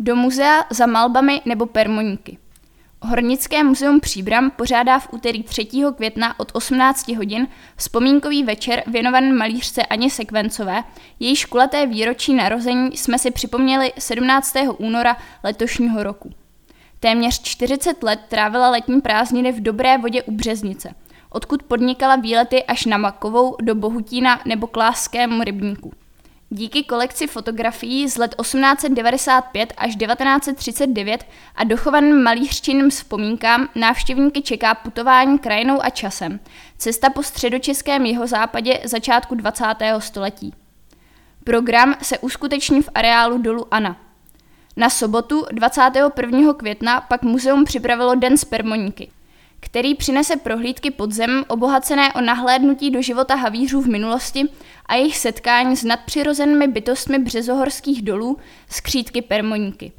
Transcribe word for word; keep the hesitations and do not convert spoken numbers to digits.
do muzea Za malbami nebo Permoníky. Hornické muzeum Příbram pořádá v úterý třetího května od osmnácti hodin vzpomínkový večer věnovaný malířce Aně Sekvencové. Její kulaté výročí narození jsme si připomněli sedmnáctého února letošního roku. Téměř čtyřicet let trávila letní prázdniny v Dobré Vodě u Březnice, odkud podnikala výlety až na Makovou, do Bohutína nebo Kláskému rybníku. Díky kolekci fotografií z let osmnáct devadesát pět až devatenáct třicet devět a dochovaným malířčinným vzpomínkám návštěvníky čeká putování krajinou a časem, cesta po středočeském jihozápadě začátku dvacátého století. Program se uskuteční v areálu Dolu Ana. Na sobotu dvacátého prvního května pak muzeum připravilo Den z Permoníky, který přinese prohlídky pod zem obohacené o nahlédnutí do života havířů v minulosti a jejich setkání s nadpřirozenými bytostmi březohorských dolů z křídky Permoníky.